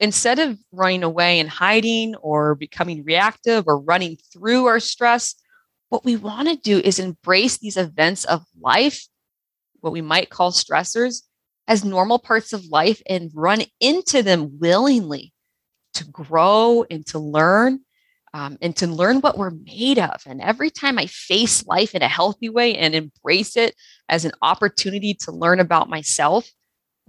Instead of running away and hiding or becoming reactive or running through our stress, what we want to do is embrace these events of life, what we might call stressors, as normal parts of life and run into them willingly to grow and to learn, what we're made of. And every time I face life in a healthy way and embrace it as an opportunity to learn about myself,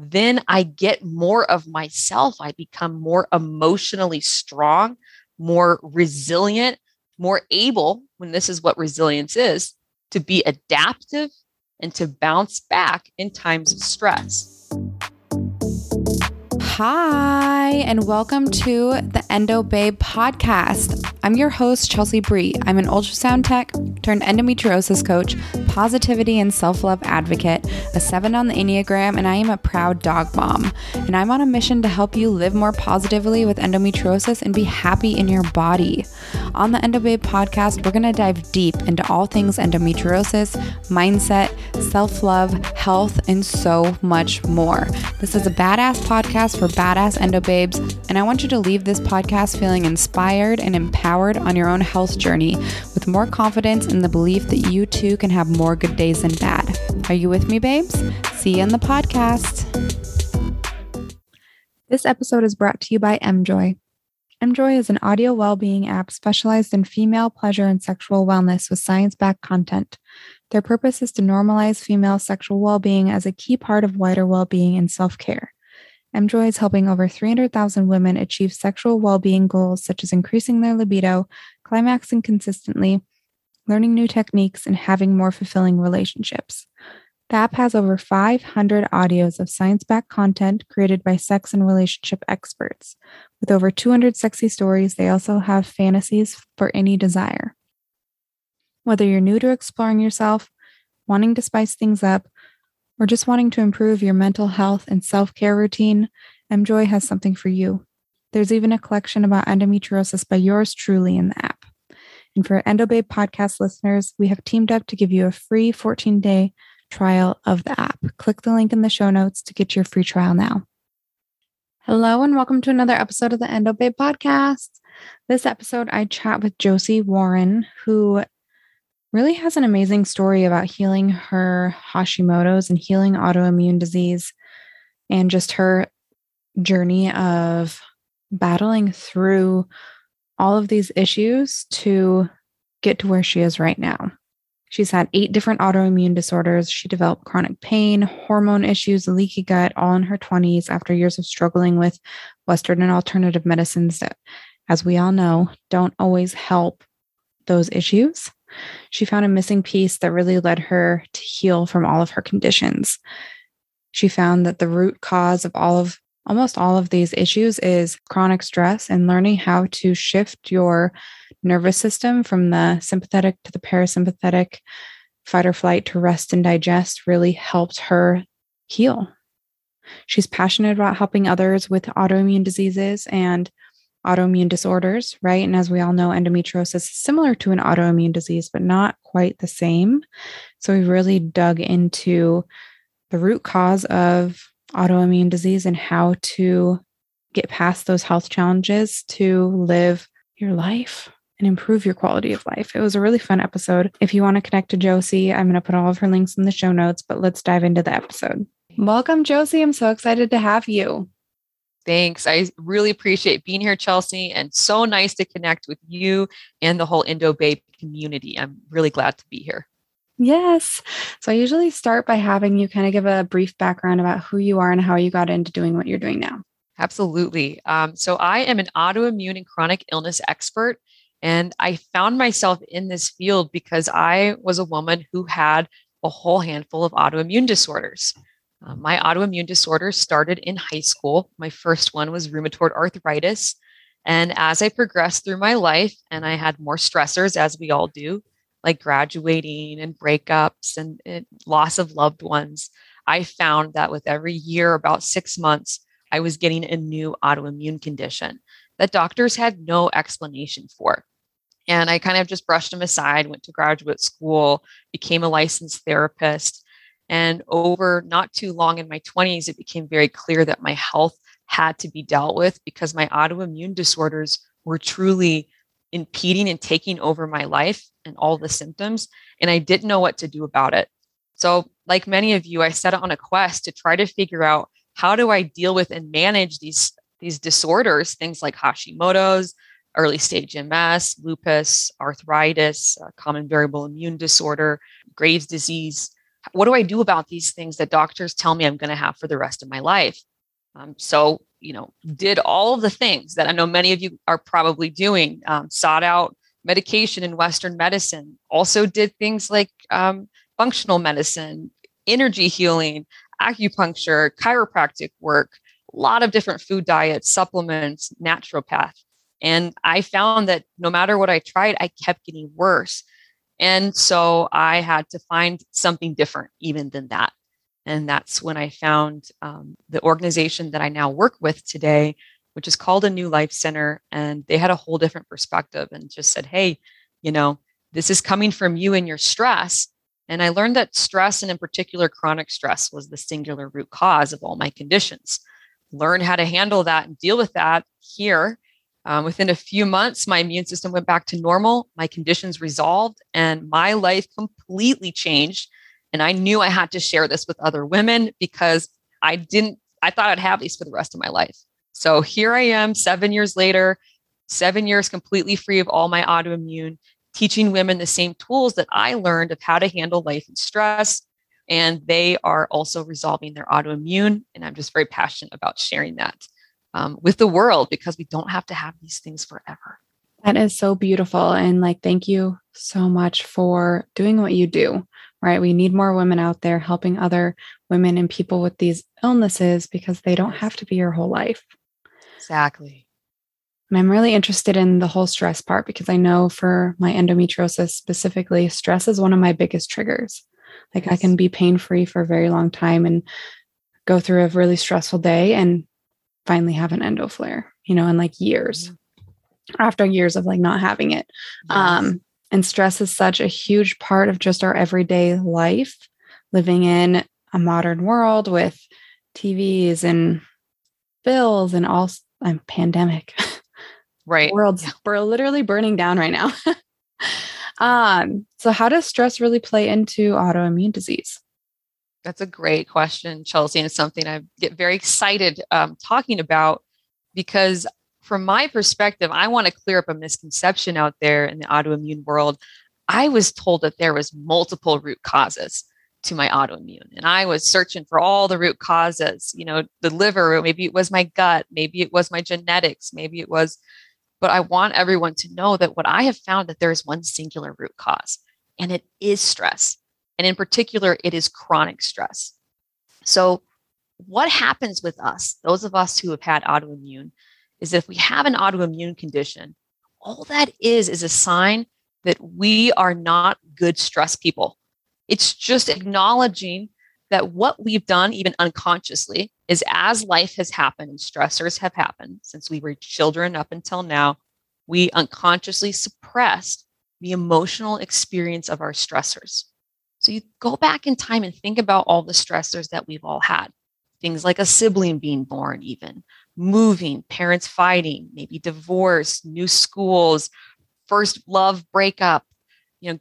then I get more of myself. I become more emotionally strong, more resilient, more able, when this is what resilience is, to be adaptive and to bounce back in times of stress. Hi, and welcome to the Endo Babe Podcast. I'm your host, Chelsea Bree. I'm an ultrasound tech turned endometriosis coach, positivity and self-love advocate, a 7 on the Enneagram, and I am a proud dog mom. And I'm on a mission to help you live more positively with endometriosis and be happy in your body. On the Endo Babe Podcast, we're going to dive deep into all things endometriosis, mindset, self-love, health, and so much more. This is a badass podcast for badass endobabes, and I want you to leave this podcast feeling inspired and empowered on your own health journey with more confidence and the belief that you too can have more good days than bad. Are you with me, babes? See you in the podcast. This episode is brought to you by Emjoy. Emjoy is an audio well-being app specialized in female pleasure and sexual wellness with science-backed content. Their purpose is to normalize female sexual well-being as a key part of wider well-being and self-care. Emjoy is helping over 300,000 women achieve sexual well-being goals such as increasing their libido, climaxing consistently, learning new techniques, and having more fulfilling relationships. The app has over 500 audios of science-backed content created by sex and relationship experts. With over 200 sexy stories, they also have fantasies for any desire. Whether you're new to exploring yourself, wanting to spice things up, or just wanting to improve your mental health and self-care routine, Emjoy has something for you. There's even a collection about endometriosis by yours truly in the app. And for EndoBabe podcast listeners, we have teamed up to give you a free 14-day trial of the app. Click the link in the show notes to get your free trial now. Hello, and welcome to another episode of the EndoBabe podcast. This episode, I chat with Josie Warren, who really has an amazing story about healing her Hashimoto's and healing autoimmune disease, and just her journey of battling through all of these issues to get to where she is right now. She's had 8 different autoimmune disorders. She developed chronic pain, hormone issues, a leaky gut, all in her 20s after years of struggling with Western and alternative medicines that, as we all know, don't always help those issues. She found a missing piece that really led her to heal from all of her conditions. She found that the root cause of almost all of these issues is chronic stress, and learning how to shift your nervous system from the sympathetic to the parasympathetic, fight or flight to rest and digest, really helped her heal. She's passionate about helping others with autoimmune diseases and autoimmune disorders, right? And as we all know, endometriosis is similar to an autoimmune disease, but not quite the same. So we really dug into the root cause of autoimmune disease and how to get past those health challenges to live your life and improve your quality of life. It was a really fun episode. If you want to connect to Josie, I'm going to put all of her links in the show notes, but let's dive into the episode. Welcome, Josie. I'm so excited to have you. Thanks. I really appreciate being here, Chelsea, and so nice to connect with you and the whole Endo Babe community. I'm really glad to be here. Yes. So I usually start by having you kind of give a brief background about who you are and how you got into doing what you're doing now. Absolutely. So I am an autoimmune and chronic illness expert, and I found myself in this field because I was a woman who had a whole handful of autoimmune disorders. My autoimmune disorder started in high school. My first one was rheumatoid arthritis. And as I progressed through my life and I had more stressors, as we all do, like graduating and breakups and loss of loved ones, I found that with every year, about 6 months, I was getting a new autoimmune condition that doctors had no explanation for. And I kind of just brushed them aside, went to graduate school, became a licensed therapist. And over not too long in my 20s, it became very clear that my health had to be dealt with because my autoimmune disorders were truly impeding and taking over my life and all the symptoms. And I didn't know what to do about it. So like many of you, I set out on a quest to try to figure out, how do I deal with and manage these disorders, things like Hashimoto's, early stage MS, lupus, arthritis, common variable immune disorder, Graves' disease. What do I do about these things that doctors tell me I'm going to have for the rest of my life? Did all of the things that I know many of you are probably doing, sought out medication in Western medicine, also did things like functional medicine, energy healing, acupuncture, chiropractic work, a lot of different food diets, supplements, naturopath. And I found that no matter what I tried, I kept getting worse. And so I had to find something different even than that. And that's when I found the organization that I now work with today, which is called a New Life Center. And they had a whole different perspective and just said, hey, this is coming from you and your stress. And I learned that stress, and in particular, chronic stress, was the singular root cause of all my conditions. Learn how to handle that and deal with that here. Within a few months, my immune system went back to normal. My conditions resolved and my life completely changed. And I knew I had to share this with other women because I thought I'd have these for the rest of my life. So here I am 7 years later, 7 years completely free of all my autoimmune, teaching women the same tools that I learned of how to handle life and stress. And they are also resolving their autoimmune. And I'm just very passionate about sharing that with the world, because we don't have to have these things forever. That is so beautiful. And thank you so much for doing what you do, right? We need more women out there helping other women and people with these illnesses, because they don't have to be your whole life. Exactly. And I'm really interested in the whole stress part, because I know for my endometriosis specifically, stress is one of my biggest triggers. Yes. I can be pain-free for a very long time and go through a really stressful day and finally have an endo flare, in years, mm-hmm. after years of not having it. Yes. And stress is such a huge part of just our everyday life, living in a modern world with TVs and bills and all, pandemic. Right. World's we're literally burning down right now. So how does stress really play into autoimmune disease? That's a great question, Chelsea, and something I get very excited talking about, because from my perspective, I want to clear up a misconception out there in the autoimmune world. I was told that there was multiple root causes to my autoimmune. And I was searching for all the root causes, the liver, maybe it was my gut, maybe it was my genetics, maybe it was. But I want everyone to know that what I have found, that there is one singular root cause, and it is stress. And in particular, it is chronic stress. So what happens with us, those of us who have had autoimmune, is if we have an autoimmune condition, all that is a sign that we are not good stress people. It's just acknowledging that what we've done, even unconsciously, is as life has happened and stressors have happened since we were children up until now, we unconsciously suppressed the emotional experience of our stressors. So you go back in time and think about all the stressors that we've all had. Things like a sibling being born, even moving, parents fighting, maybe divorce, new schools, first love breakup,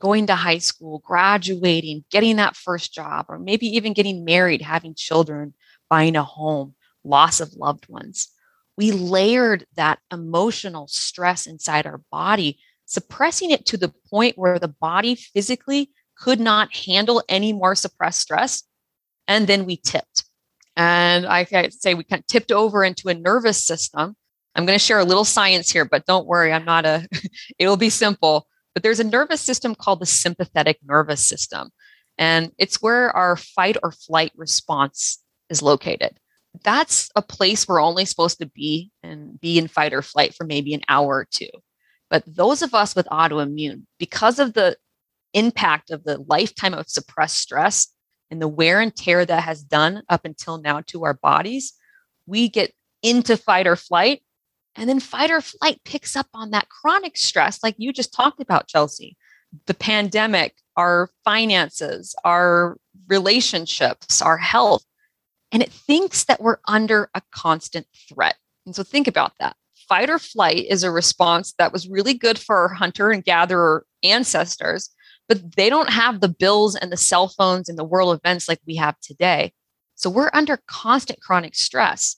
going to high school, graduating, getting that first job, or maybe even getting married, having children, buying a home, loss of loved ones. We layered that emotional stress inside our body, suppressing it to the point where the body physically could not handle any more suppressed stress. And then we tipped. And I say we kind of tipped over into a nervous system. I'm going to share a little science here, but don't worry, it'll be simple. But there's a nervous system called the sympathetic nervous system, and it's where our fight or flight response is located. That's a place we're only supposed to be in fight or flight for maybe an hour or two. But those of us with autoimmune, because of the impact of the lifetime of suppressed stress and the wear and tear that has done up until now to our bodies, we get into fight or flight. And then fight or flight picks up on that chronic stress, like you just talked about, Chelsea, the pandemic, our finances, our relationships, our health. and it thinks that we're under a constant threat. And so think about that. Fight or flight is a response that was really good for our hunter and gatherer ancestors, but they don't have the bills and the cell phones and the world events like we have today. So we're under constant chronic stress.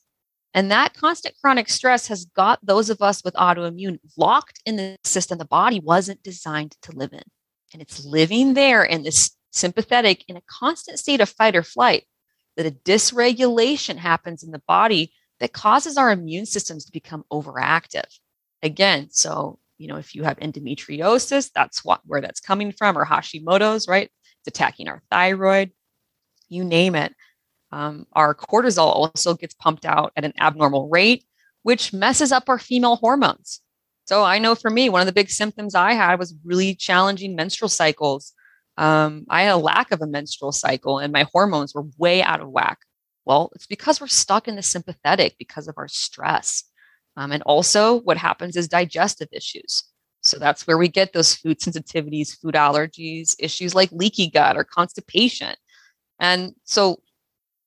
And that constant chronic stress has got those of us with autoimmune locked in the system the body wasn't designed to live in. And it's living there in this sympathetic, in a constant state of fight or flight, that a dysregulation happens in the body that causes our immune systems to become overactive. Again, so, if you have endometriosis, that's where that's coming from, or Hashimoto's, right? It's attacking our thyroid, you name it. Our cortisol also gets pumped out at an abnormal rate, which messes up our female hormones. So I know for me, one of the big symptoms I had was really challenging menstrual cycles. I had a lack of a menstrual cycle and my hormones were way out of whack. Well, it's because we're stuck in the sympathetic because of our stress. And also what happens is digestive issues. So that's where we get those food sensitivities, food allergies, issues like leaky gut or constipation. And so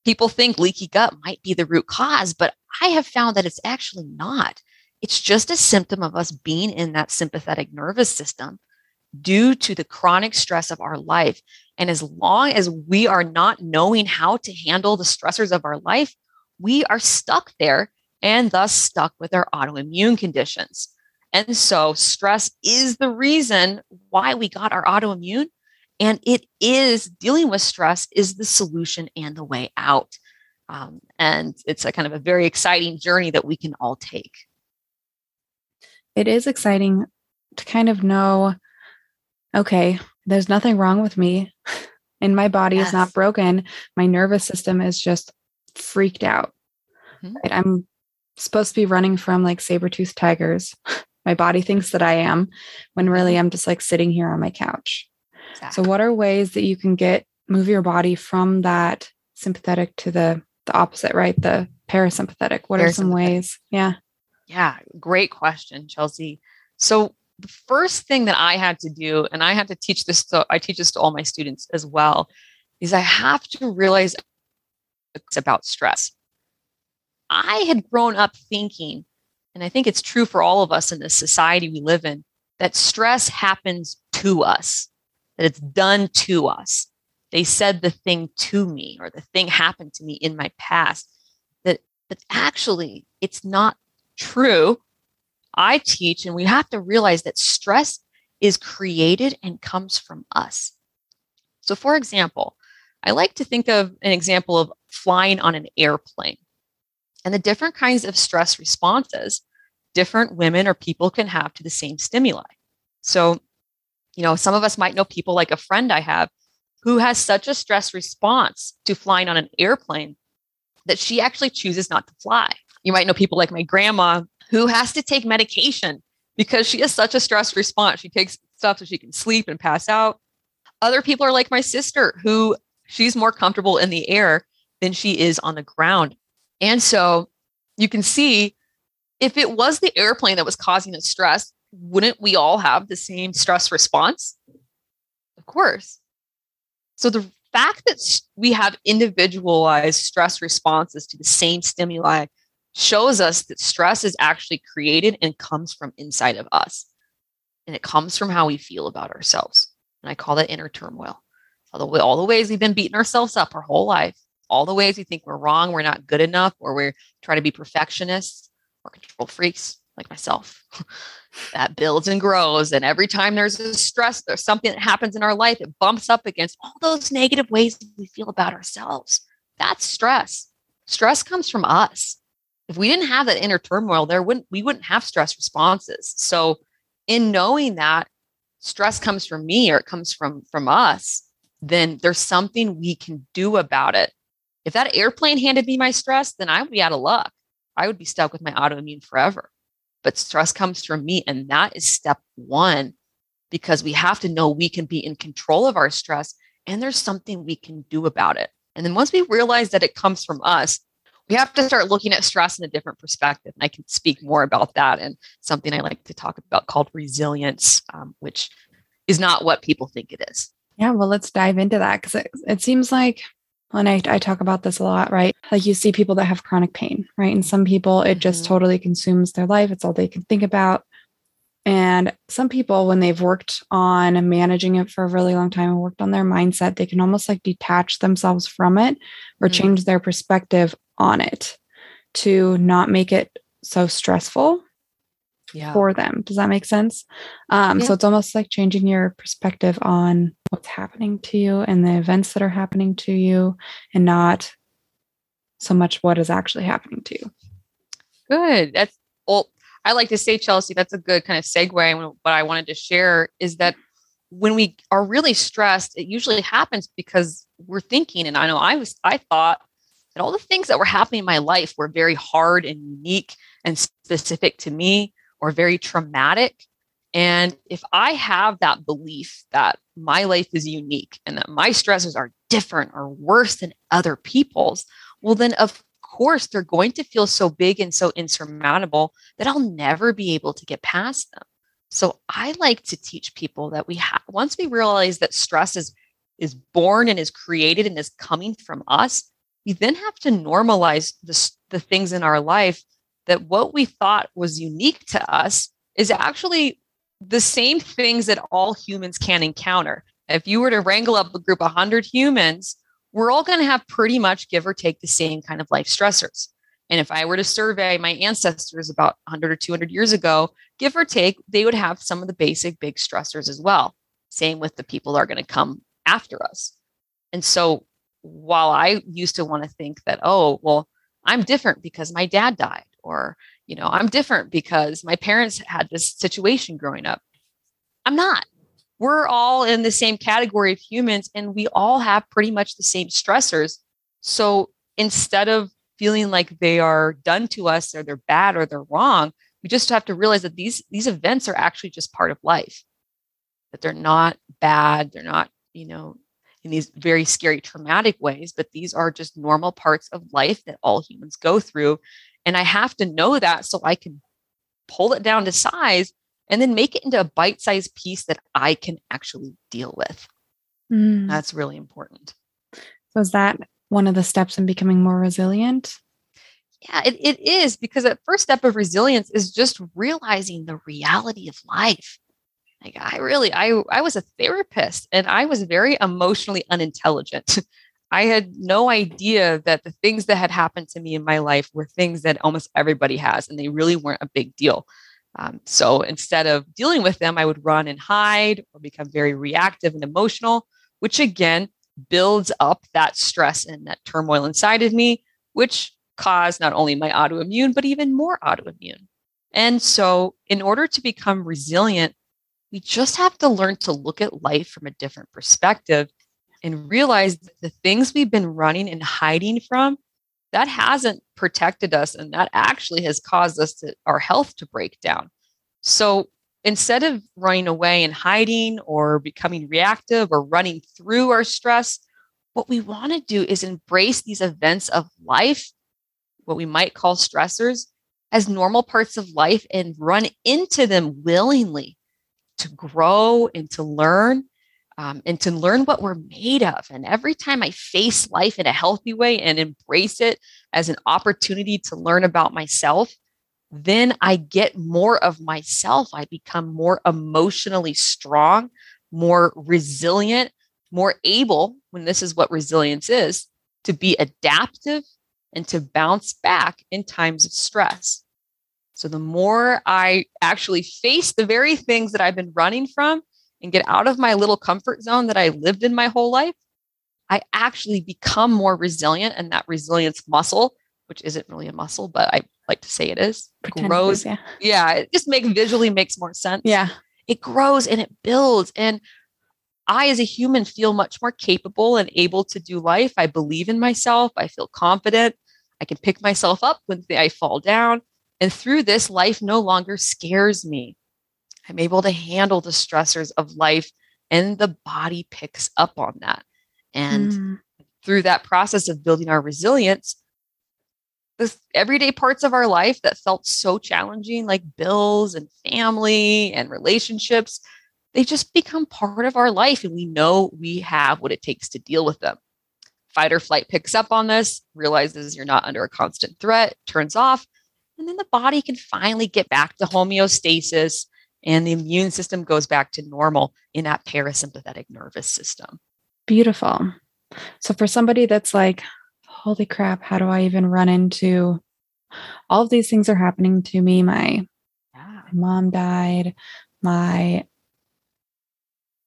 people think leaky gut might be the root cause, but I have found that it's actually not. It's just a symptom of us being in that sympathetic nervous system due to the chronic stress of our life. And as long as we are not knowing how to handle the stressors of our life, we are stuck there and thus stuck with our autoimmune conditions. And so stress is the reason why we got our autoimmune. And it is dealing with stress is the solution and the way out. And it's a kind of a very exciting journey that we can all take. It is exciting to kind of know, okay, there's nothing wrong with me and my body is not broken. My nervous system is just freaked out. Mm-hmm. Right? I'm supposed to be running from like saber-toothed tigers. My body thinks that I am, when really I'm just like sitting here on my couch. Exactly. So what are ways that you can move your body from that sympathetic to the opposite, right? The parasympathetic. What are some ways? Yeah. Yeah. Great question, Chelsea. So the first thing that I had to do, and I had to teach this, so I teach this to all my students as well, is I have to realize it's about stress. I had grown up thinking, and I think it's true for all of us in the society we live in, that stress happens to us. That it's done to us. They said the thing to me, or the thing happened to me in my past, that actually it's not true. I teach, and we have to realize that stress is created and comes from us. So for example, I like to think of an example of flying on an airplane and the different kinds of stress responses different women or people can have to the same stimuli. So some of us might know people like a friend I have who has such a stress response to flying on an airplane that she actually chooses not to fly. You might know people like my grandma who has to take medication because she has such a stress response. She takes stuff so she can sleep and pass out. Other people are like my sister, who she's more comfortable in the air than she is on the ground. And so you can see, if it was the airplane that was causing the stress, wouldn't we all have the same stress response? Of course. So the fact that we have individualized stress responses to the same stimuli shows us that stress is actually created and comes from inside of us. And it comes from how we feel about ourselves. And I call that inner turmoil. All the ways we've been beating ourselves up our whole life, all the ways we think we're wrong, we're not good enough, or we're trying to be perfectionists or control freaks, like myself, that builds and grows. And every time there's a stress, there's something that happens in our life, it bumps up against all those negative ways we feel about ourselves. That's stress. Stress comes from us. If we didn't have that inner turmoil, we wouldn't have stress responses. So in knowing that stress comes from me, or it comes from us, then there's something we can do about it. If that airplane handed me my stress, then I would be out of luck. I would be stuck with my autoimmune forever. But stress comes from me. And that is step one, because we have to know we can be in control of our stress and there's something we can do about it. And then once we realize that it comes from us, we have to start looking at stress in a different perspective. And I can speak more about that and something I like to talk about called resilience, which is not what people think it is. Yeah, well, let's dive into that, because it seems like And I talk about this a lot, right? Like you see people that have chronic pain, right? And some people, it just totally consumes their life. It's all they can think about. And some people, when they've worked on managing it for a really long time and worked on their mindset, they can almost like detach themselves from it or change their perspective on it to not make it so stressful for them. Does that make sense? So it's almost like changing your perspective on what's happening to you and the events that are happening to you and not so much what is actually happening to you. Good. That's all. I like to say, Chelsea, that's a good kind of segue. What I wanted to share is that when we are really stressed, it usually happens because we're thinking, and I know I thought that all the things that were happening in my life were very hard and unique and specific to me or very traumatic. And if I have that belief that my life is unique and that my stresses are different or worse than other people's, well, then of course, they're going to feel so big and so insurmountable that I'll never be able to get past them. So I like to teach people that once we realize that stress is born and is created and is coming from us, we then have to normalize the things in our life that what we thought was unique to us is actually the same things that all humans can encounter. If you were to wrangle up a group of 100 humans, we're all going to have pretty much give or take the same kind of life stressors. And if I were to survey my ancestors about 100 or 200 years ago, give or take, they would have some of the basic big stressors as well. Same with the people that are going to come after us. And so while I used to want to think that, oh, well, I'm different because my dad died, or, you know, I'm different because my parents had this situation growing up. I'm not. We're all in the same category of humans, and we all have pretty much the same stressors. So instead of feeling like they are done to us or they're bad or they're wrong, we just have to realize that these events are actually just part of life, that they're not bad. They're not, you know, in these very scary, traumatic ways, but these are just normal parts of life that all humans go through. And I have to know that so I can pull it down to size and then make it into a bite-sized piece that I can actually deal with. Mm. That's really important. So is that one of the steps in becoming more resilient? Yeah, it is, because the first step of resilience is just realizing the reality of life. Like I was a therapist, and I was very emotionally unintelligent. I had no idea that the things that had happened to me in my life were things that almost everybody has, and they really weren't a big deal. So instead of dealing with them, I would run and hide or become very reactive and emotional, which again, builds up that stress and that turmoil inside of me, which caused not only my autoimmune, but even more autoimmune. And so in order to become resilient, we just have to learn to look at life from a different perspective and realize that the things we've been running and hiding from, that hasn't protected us, and that actually has caused us our health to break down. So instead of running away and hiding or becoming reactive or running through our stress, what we want to do is embrace these events of life, what we might call stressors, as normal parts of life and run into them willingly to grow and to learn. And to learn what we're made of. And every time I face life in a healthy way and embrace it as an opportunity to learn about myself, then I get more of myself. I become more emotionally strong, more resilient, more able, when this is what resilience is, to be adaptive and to bounce back in times of stress. So the more I actually face the very things that I've been running from, and get out of my little comfort zone that I lived in my whole life, I actually become more resilient. And that resilience muscle, which isn't really a muscle, but I like to say it is, grows. Yeah, it just visually makes more sense. Yeah. It grows and it builds. And I, as a human, feel much more capable and able to do life. I believe in myself. I feel confident. I can pick myself up when I fall down. And through this, life no longer scares me. I'm able to handle the stressors of life, and the body picks up on that. And through that process of building our resilience, the everyday parts of our life that felt so challenging, like bills and family and relationships, they just become part of our life, and we know we have what it takes to deal with them. Fight or flight picks up on this, realizes you're not under a constant threat, turns off, and then the body can finally get back to homeostasis and the immune system goes back to normal in that parasympathetic nervous system. Beautiful. So for somebody that's like, holy crap, how do I even run into all of these things are happening to me? My mom died, I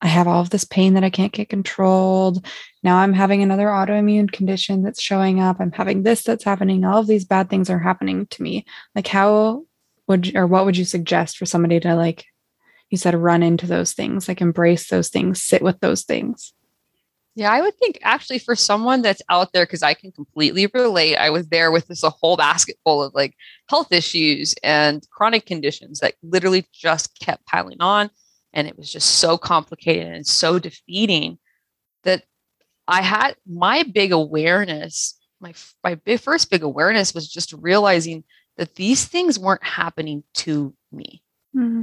have all of this pain that I can't get controlled. Now I'm having another autoimmune condition that's showing up. I'm having this that's happening. All of these bad things are happening to me. Like, how would you, or what would you suggest for somebody to, like you said, run into those things, like embrace those things, sit with those things? Yeah, I would think actually for someone that's out there, because I can completely relate, I was there with this a whole basket full of like health issues and chronic conditions that literally just kept piling on. And it was just so complicated and so defeating that I had my big awareness. My first big awareness was just realizing that these things weren't happening to me, mm-hmm.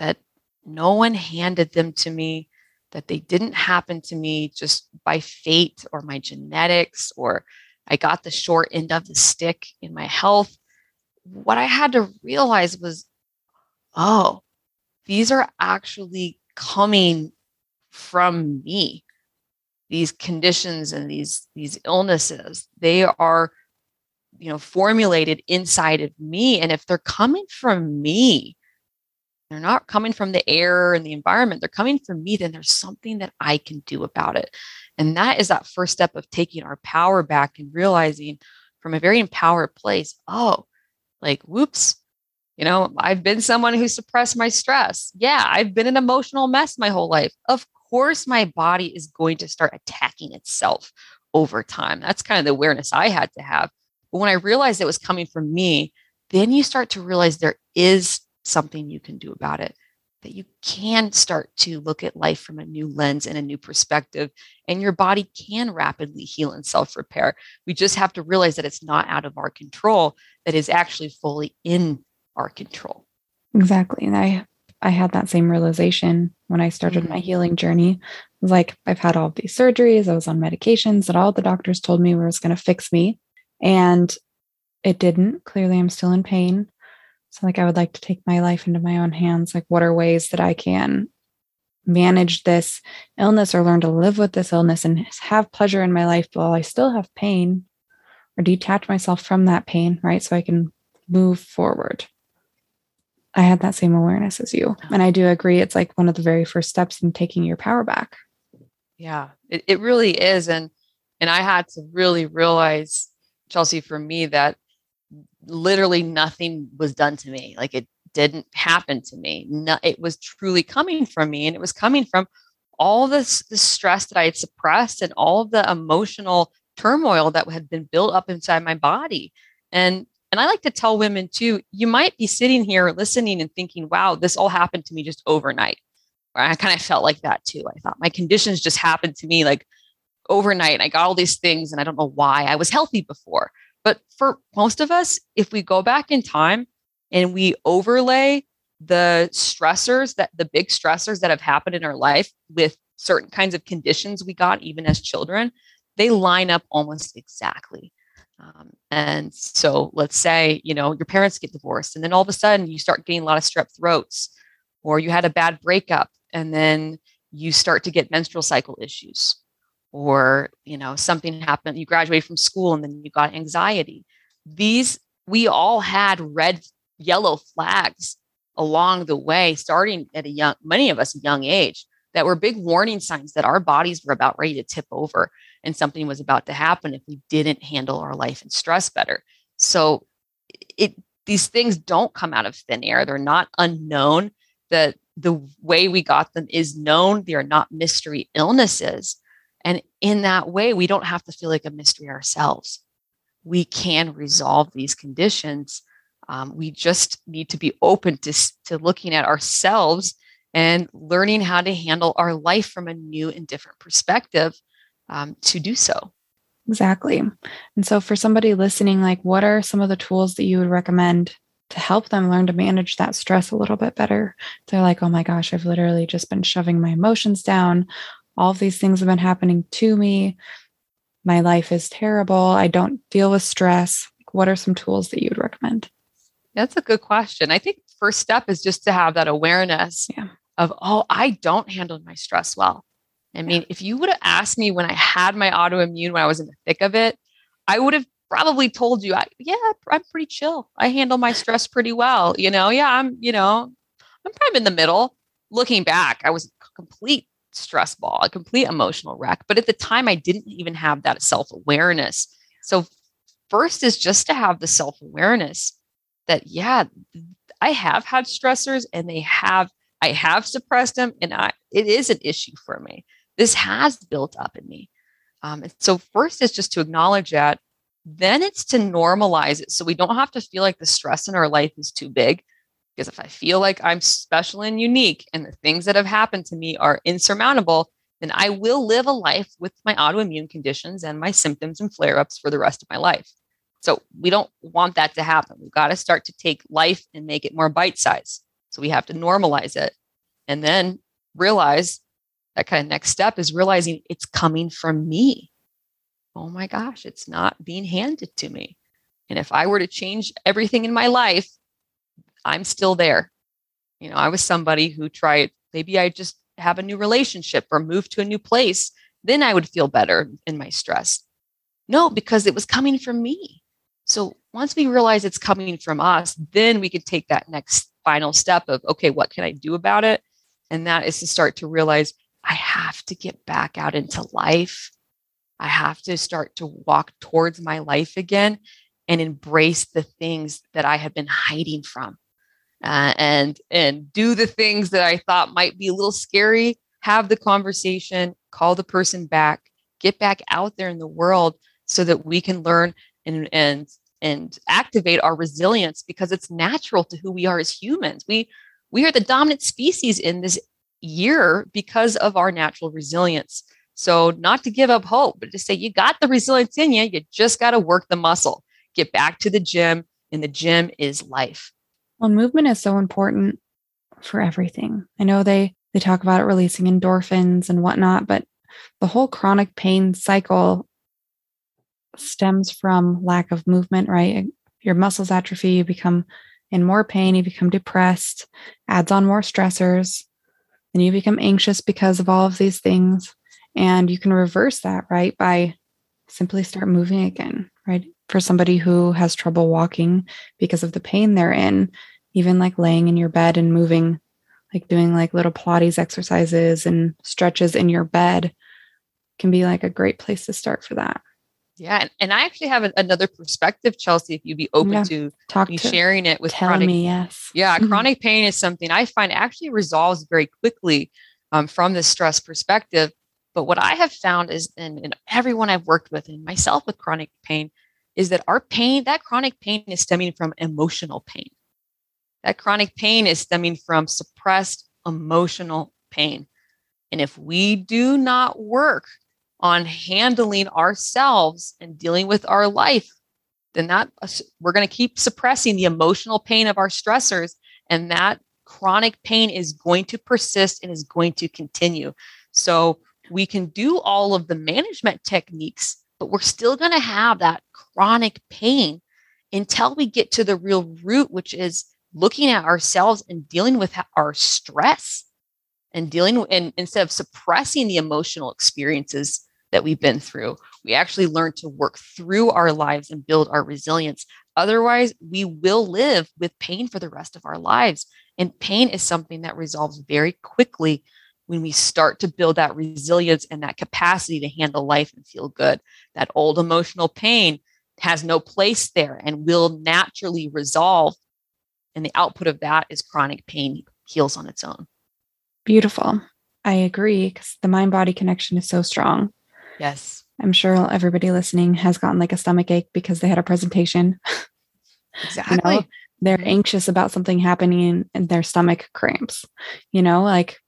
that no one handed them to me, that they didn't happen to me just by fate or my genetics, or I got the short end of the stick in my health. What I had to realize was, oh, these are actually coming from me. These conditions and these illnesses, they are, formulated inside of me. And if they're coming from me, they're not coming from the air and the environment, they're coming from me, then there's something that I can do about it. And that is that first step of taking our power back and realizing from a very empowered place, oh, like, whoops, I've been someone who suppressed my stress. Yeah, I've been an emotional mess my whole life. Of course, my body is going to start attacking itself over time. That's kind of the awareness I had to have. But when I realized it was coming from me, then you start to realize there is something you can do about it, that you can start to look at life from a new lens and a new perspective, and your body can rapidly heal and self-repair. We just have to realize that it's not out of our control, that is actually fully in our control. Exactly. And I had that same realization when I started my healing journey. I was like, I've had all of these surgeries. I was on medications that all the doctors told me was going to fix me, and it didn't. Clearly I'm still in pain. So like, I would like to take my life into my own hands. Like, what are ways that I can manage this illness or learn to live with this illness and have pleasure in my life while I still have pain, or detach myself from that pain, right? So I can move forward. I had that same awareness as you. And I do agree. It's like one of the very first steps in taking your power back. Yeah, it really is. And I had to really realize, Chelsea, for me, that literally nothing was done to me. Like, it didn't happen to me. No, it was truly coming from me. And it was coming from all this stress that I had suppressed and all of the emotional turmoil that had been built up inside my body. And I like to tell women too, you might be sitting here listening and thinking, wow, this all happened to me just overnight. Or I kind of felt like that too. I thought my conditions just happened to me like overnight. I got all these things and I don't know why. I was healthy before. But for most of us, if we go back in time and we overlay the stressors, that the big stressors that have happened in our life with certain kinds of conditions we got even as children, they line up almost exactly. And so let's say, your parents get divorced, and then all of a sudden you start getting a lot of strep throats, or you had a bad breakup and then you start to get menstrual cycle issues, or, something happened, you graduated from school and then you got anxiety. We all had red, yellow flags along the way, starting at many of us, a young age, that were big warning signs that our bodies were about ready to tip over and something was about to happen if we didn't handle our life and stress better. So these things don't come out of thin air. They're not unknown. The way we got them is known. They are not mystery illnesses. And in that way, we don't have to feel like a mystery ourselves. We can resolve these conditions. We just need to be open to looking at ourselves and learning how to handle our life from a new and different perspective to do so. Exactly. And so for somebody listening, like, what are some of the tools that you would recommend to help them learn to manage that stress a little bit better? They're like, oh my gosh, I've literally just been shoving my emotions down. All of these things have been happening to me. my life is terrible, I don't deal with stress, what are some tools that you would recommend? That's a good question. I think first step is just to have that awareness of, oh, I don't handle my stress well. I mean, if you would have asked me when I had my autoimmune, when I was in the thick of it, I would have probably told you, I'm pretty chill. I handle my stress pretty well. I'm probably in the middle. Looking back, I was a complete stress ball, a complete emotional wreck. But at the time, I didn't even have that self-awareness. So first is just to have the self-awareness that, I have had stressors and I have suppressed them, and it is an issue for me. This has built up in me. And so first is just to acknowledge that. Then it's to normalize it. So we don't have to feel like the stress in our life is too big, because if I feel like I'm special and unique and the things that have happened to me are insurmountable, then I will live a life with my autoimmune conditions and my symptoms and flare-ups for the rest of my life. So we don't want that to happen. We've got to start to take life and make it more bite-sized. So we have to normalize it, and then realize that kind of next step is realizing it's coming from me. Oh my gosh, it's not being handed to me. And if I were to change everything in my life, I'm still there. I was somebody who tried, maybe I just have a new relationship or move to a new place, then I would feel better in my stress. No, because it was coming from me. So once we realize it's coming from us, then we can take that next final step of, okay, what can I do about it? And that is to start to realize I have to get back out into life. I have to start to walk towards my life again and embrace the things that I have been hiding from, and do the things that I thought might be a little scary, have the conversation, call the person back, get back out there in the world so that we can learn and activate our resilience, because it's natural to who we are as humans. We are the dominant species in this year because of our natural resilience. So not to give up hope, but to say, you got the resilience in you. You just got to work the muscle, get back to the gym, and the gym is life. Well, movement is so important for everything. I know they talk about it releasing endorphins and whatnot, but the whole chronic pain cycle stems from lack of movement, right? Your muscles atrophy, you become in more pain, you become depressed, adds on more stressors, and you become anxious because of all of these things. And you can reverse that, right? By simply start moving again, right? For somebody who has trouble walking because of the pain they're in, even like laying in your bed and moving, like doing like little Pilates exercises and stretches in your bed can be like a great place to start for that. Yeah. And I actually have another perspective, Chelsea, if you'd be open to sharing it with chronic. Me, yes. Yeah. Chronic pain is something I find actually resolves very quickly from the stress perspective. But what I have found is, and everyone I've worked with and myself with chronic pain, is that our pain, that chronic pain is stemming from emotional pain. That chronic pain is stemming from suppressed emotional pain. And if we do not work on handling ourselves and dealing with our life, then that we're going to keep suppressing the emotional pain of our stressors. And that chronic pain is going to persist and is going to continue. So we can do all of the management techniques, but we're still going to have that chronic pain until we get to the real root, which is looking at ourselves and dealing with our stress and instead of suppressing the emotional experiences that we've been through, we actually learn to work through our lives and build our resilience. Otherwise, we will live with pain for the rest of our lives. And pain is something that resolves very quickly when we start to build that resilience and that capacity to handle life and feel good. That old emotional pain has no place there and will naturally resolve. And the output of that is chronic pain heals on its own. Beautiful. I agree, because the mind-body connection is so strong. Yes. I'm sure everybody listening has gotten like a stomach ache because they had a presentation. Exactly. They're anxious about something happening and their stomach cramps, like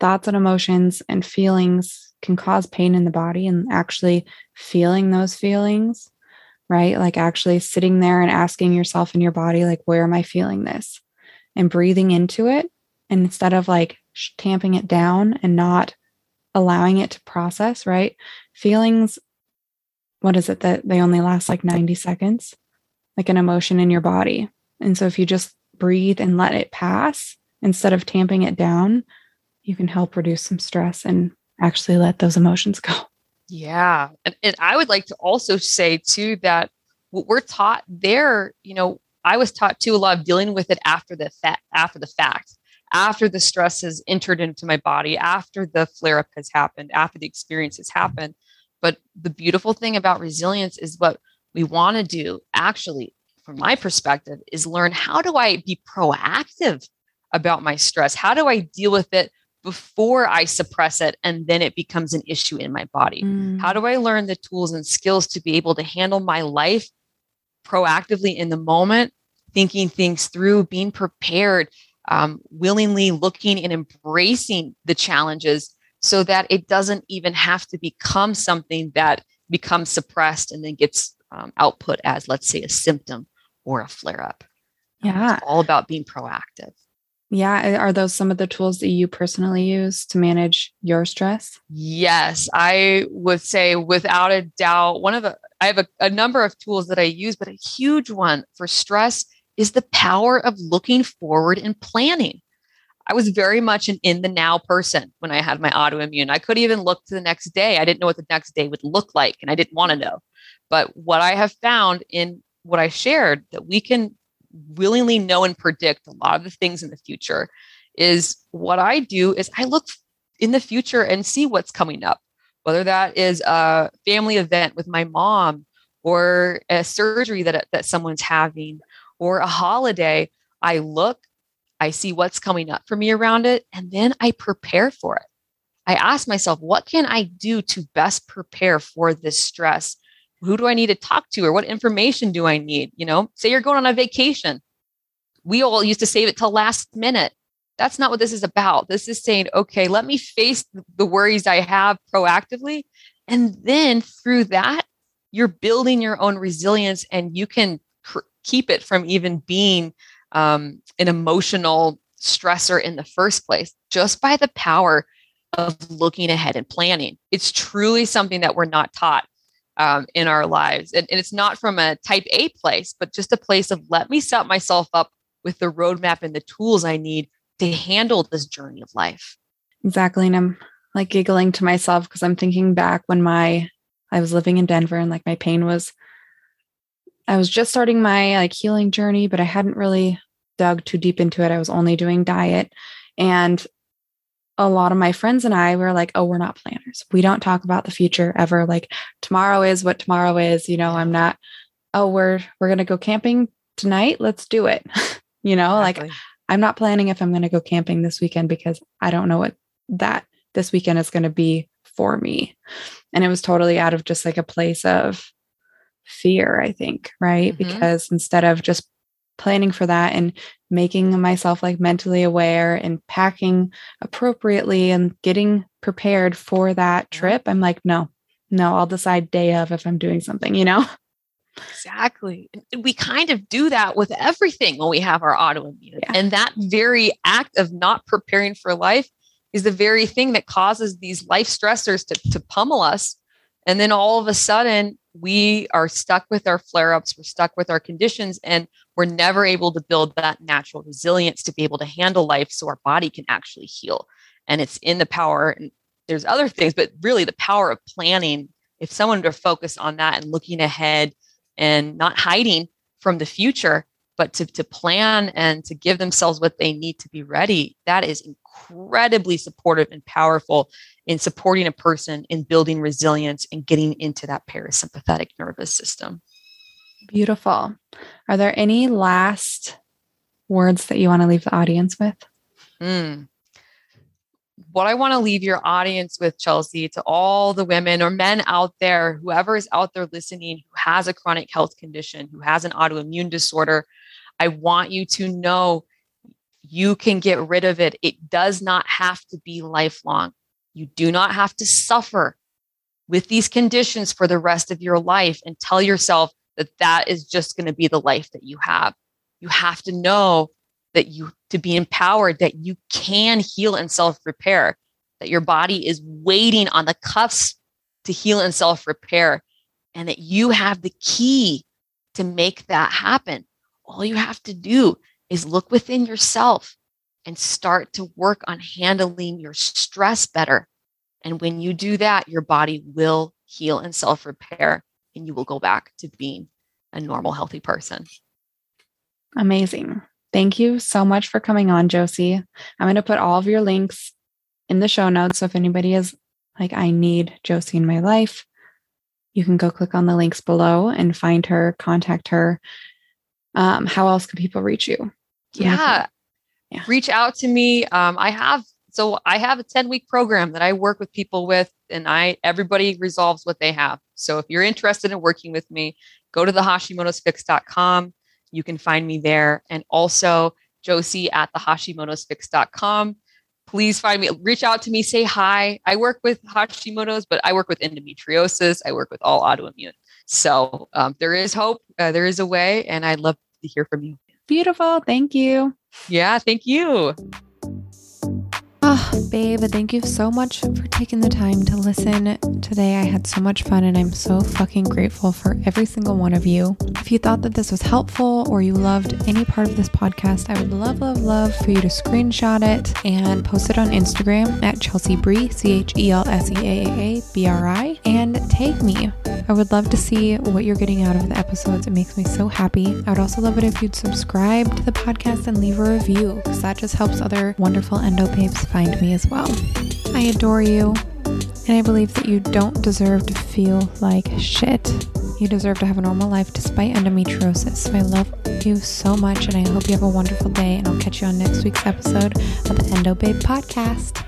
thoughts and emotions and feelings can cause pain in the body, and actually feeling those feelings, right? Like actually sitting there and asking yourself in your body, like, where am I feeling this? And breathing into it. And instead of like tamping it down and not allowing it to process, right? Feelings what is it that they only last like 90 seconds, like an emotion in your body. And so if you just breathe and let it pass instead of tamping it down, you can help reduce some stress and actually let those emotions go. Yeah. And I would like to also say too, that what we're taught there, you know, I was taught too a lot of dealing with it after the fact, after the stress has entered into my body, after the flare-up has happened, after the experience has happened. But the beautiful thing about resilience is what we want to do, actually, from my perspective, is learn how do I be proactive about my stress? How do I deal with it before I suppress it and then it becomes an issue in my body? Mm. How do I learn the tools and skills to be able to handle my life proactively in the moment, thinking things through, being prepared, willingly looking and embracing the challenges so that it doesn't even have to become something that becomes suppressed and then gets output as, let's say, a symptom or a flare-up. Yeah. It's all about being proactive. Yeah. Are those some of the tools that you personally use to manage your stress? Yes. I would say without a doubt, I have a number of tools that I use, but a huge one for stress is the power of looking forward and planning. I was very much an in the now person when I had my autoimmune. I couldn't even look to the next day. I didn't know what the next day would look like, and I didn't want to know. But what I have found in what I shared, that we can willingly know and predict a lot of the things in the future, is what I do is I look in the future and see what's coming up, whether that is a family event with my mom or a surgery that someone's having or a holiday. I look, I see what's coming up for me around it, and then I prepare for it. I ask myself, what can I do to best prepare for this stress? Who do I need to talk to, or what information do I need? You know, say you're going on a vacation. We all used to save it till last minute. That's not what this is about. This is saying, okay, let me face the worries I have proactively. And then through that, you're building your own resilience, and you can keep it from even being an emotional stressor in the first place, just by the power of looking ahead and planning. It's truly something that we're not taught in our lives. And it's not from a type A place, but just a place of let me set myself up with the roadmap and the tools I need to handle this journey of life. Exactly. And I'm like giggling to myself because I'm thinking back when I was living in Denver, and like my pain was, I was just starting my like healing journey, but I hadn't really dug too deep into it. I was only doing diet. And a lot of my friends and I were like, oh, we're not planners. We don't talk about the future ever. Like tomorrow is what tomorrow is. You know, I'm not, oh, we're going to go camping tonight. Let's do it. You know, exactly. Like I'm not planning if I'm going to go camping this weekend because I don't know what that this weekend is going to be for me. And it was totally out of just like a place of fear, I think. Right. Mm-hmm. Because instead of just planning for that and making myself like mentally aware and packing appropriately and getting prepared for that trip, I'm like, no, I'll decide day of if I'm doing something, you know? Exactly. We kind of do that with everything when we have our autoimmune. Yeah. And that very act of not preparing for life is the very thing that causes these life stressors to pummel us. And then all of a sudden, we are stuck with our flare-ups, we're stuck with our conditions, and we're never able to build that natural resilience to be able to handle life so our body can actually heal. And it's in the power, and there's other things, but really the power of planning, if someone were to focus on that and looking ahead and not hiding from the future, but to plan and to give themselves what they need to be ready, that is incredibly supportive and powerful in supporting a person in building resilience and getting into that parasympathetic nervous system. Beautiful. Are there any last words that you want to leave the audience with? What I want to leave your audience with, Chelsea, to all the women or men out there, whoever is out there listening, who has a chronic health condition, who has an autoimmune disorder, I want you to know you can get rid of it. It does not have to be lifelong. You do not have to suffer with these conditions for the rest of your life and tell yourself that is just going to be the life that you have. You have to know that you, to be empowered, that you can heal and self-repair, that your body is waiting on the cuffs to heal and self-repair. and that you have the key to make that happen. All you have to do is look within yourself and start to work on handling your stress better. And when you do that, your body will heal and self-repair, and you will go back to being a normal, healthy person. Amazing. Thank you so much for coming on, Josie. I'm going to put all of your links in the show notes. So if anybody is like, I need Josie in my life, you can go click on the links below and find her, contact her. How else can people reach you? Yeah. Reach out to me. I have a 10-week program that I work with people with, and everybody resolves what they have. So if you're interested in working with me, go to the hashimotosfix.com. You can find me there. And also Josie at the hashimotosfix.com. Please find me, reach out to me, say hi. I work with Hashimoto's, but I work with endometriosis. I work with all autoimmune. So there is hope. There is a way. And I'd love to hear from you. Beautiful. Thank you. Yeah. Thank you. Oh, babe, thank you so much for taking the time to listen today. I had so much fun, and I'm so fucking grateful for every single one of you. If you thought that this was helpful or you loved any part of this podcast, I would love for you to screenshot it and post it on Instagram at Chelsea Bree, CHELSEAABRI, and tag me. I would love to see what you're getting out of the episodes. It makes me so happy. I would also love it if you'd subscribe to the podcast and leave a review, because that just helps other wonderful endo babes find me as well. I adore you, and I believe that you don't deserve to feel like shit. You deserve to have a normal life despite endometriosis. So I love you so much, and I hope you have a wonderful day, and I'll catch you on next week's episode of the Endo Babe Podcast.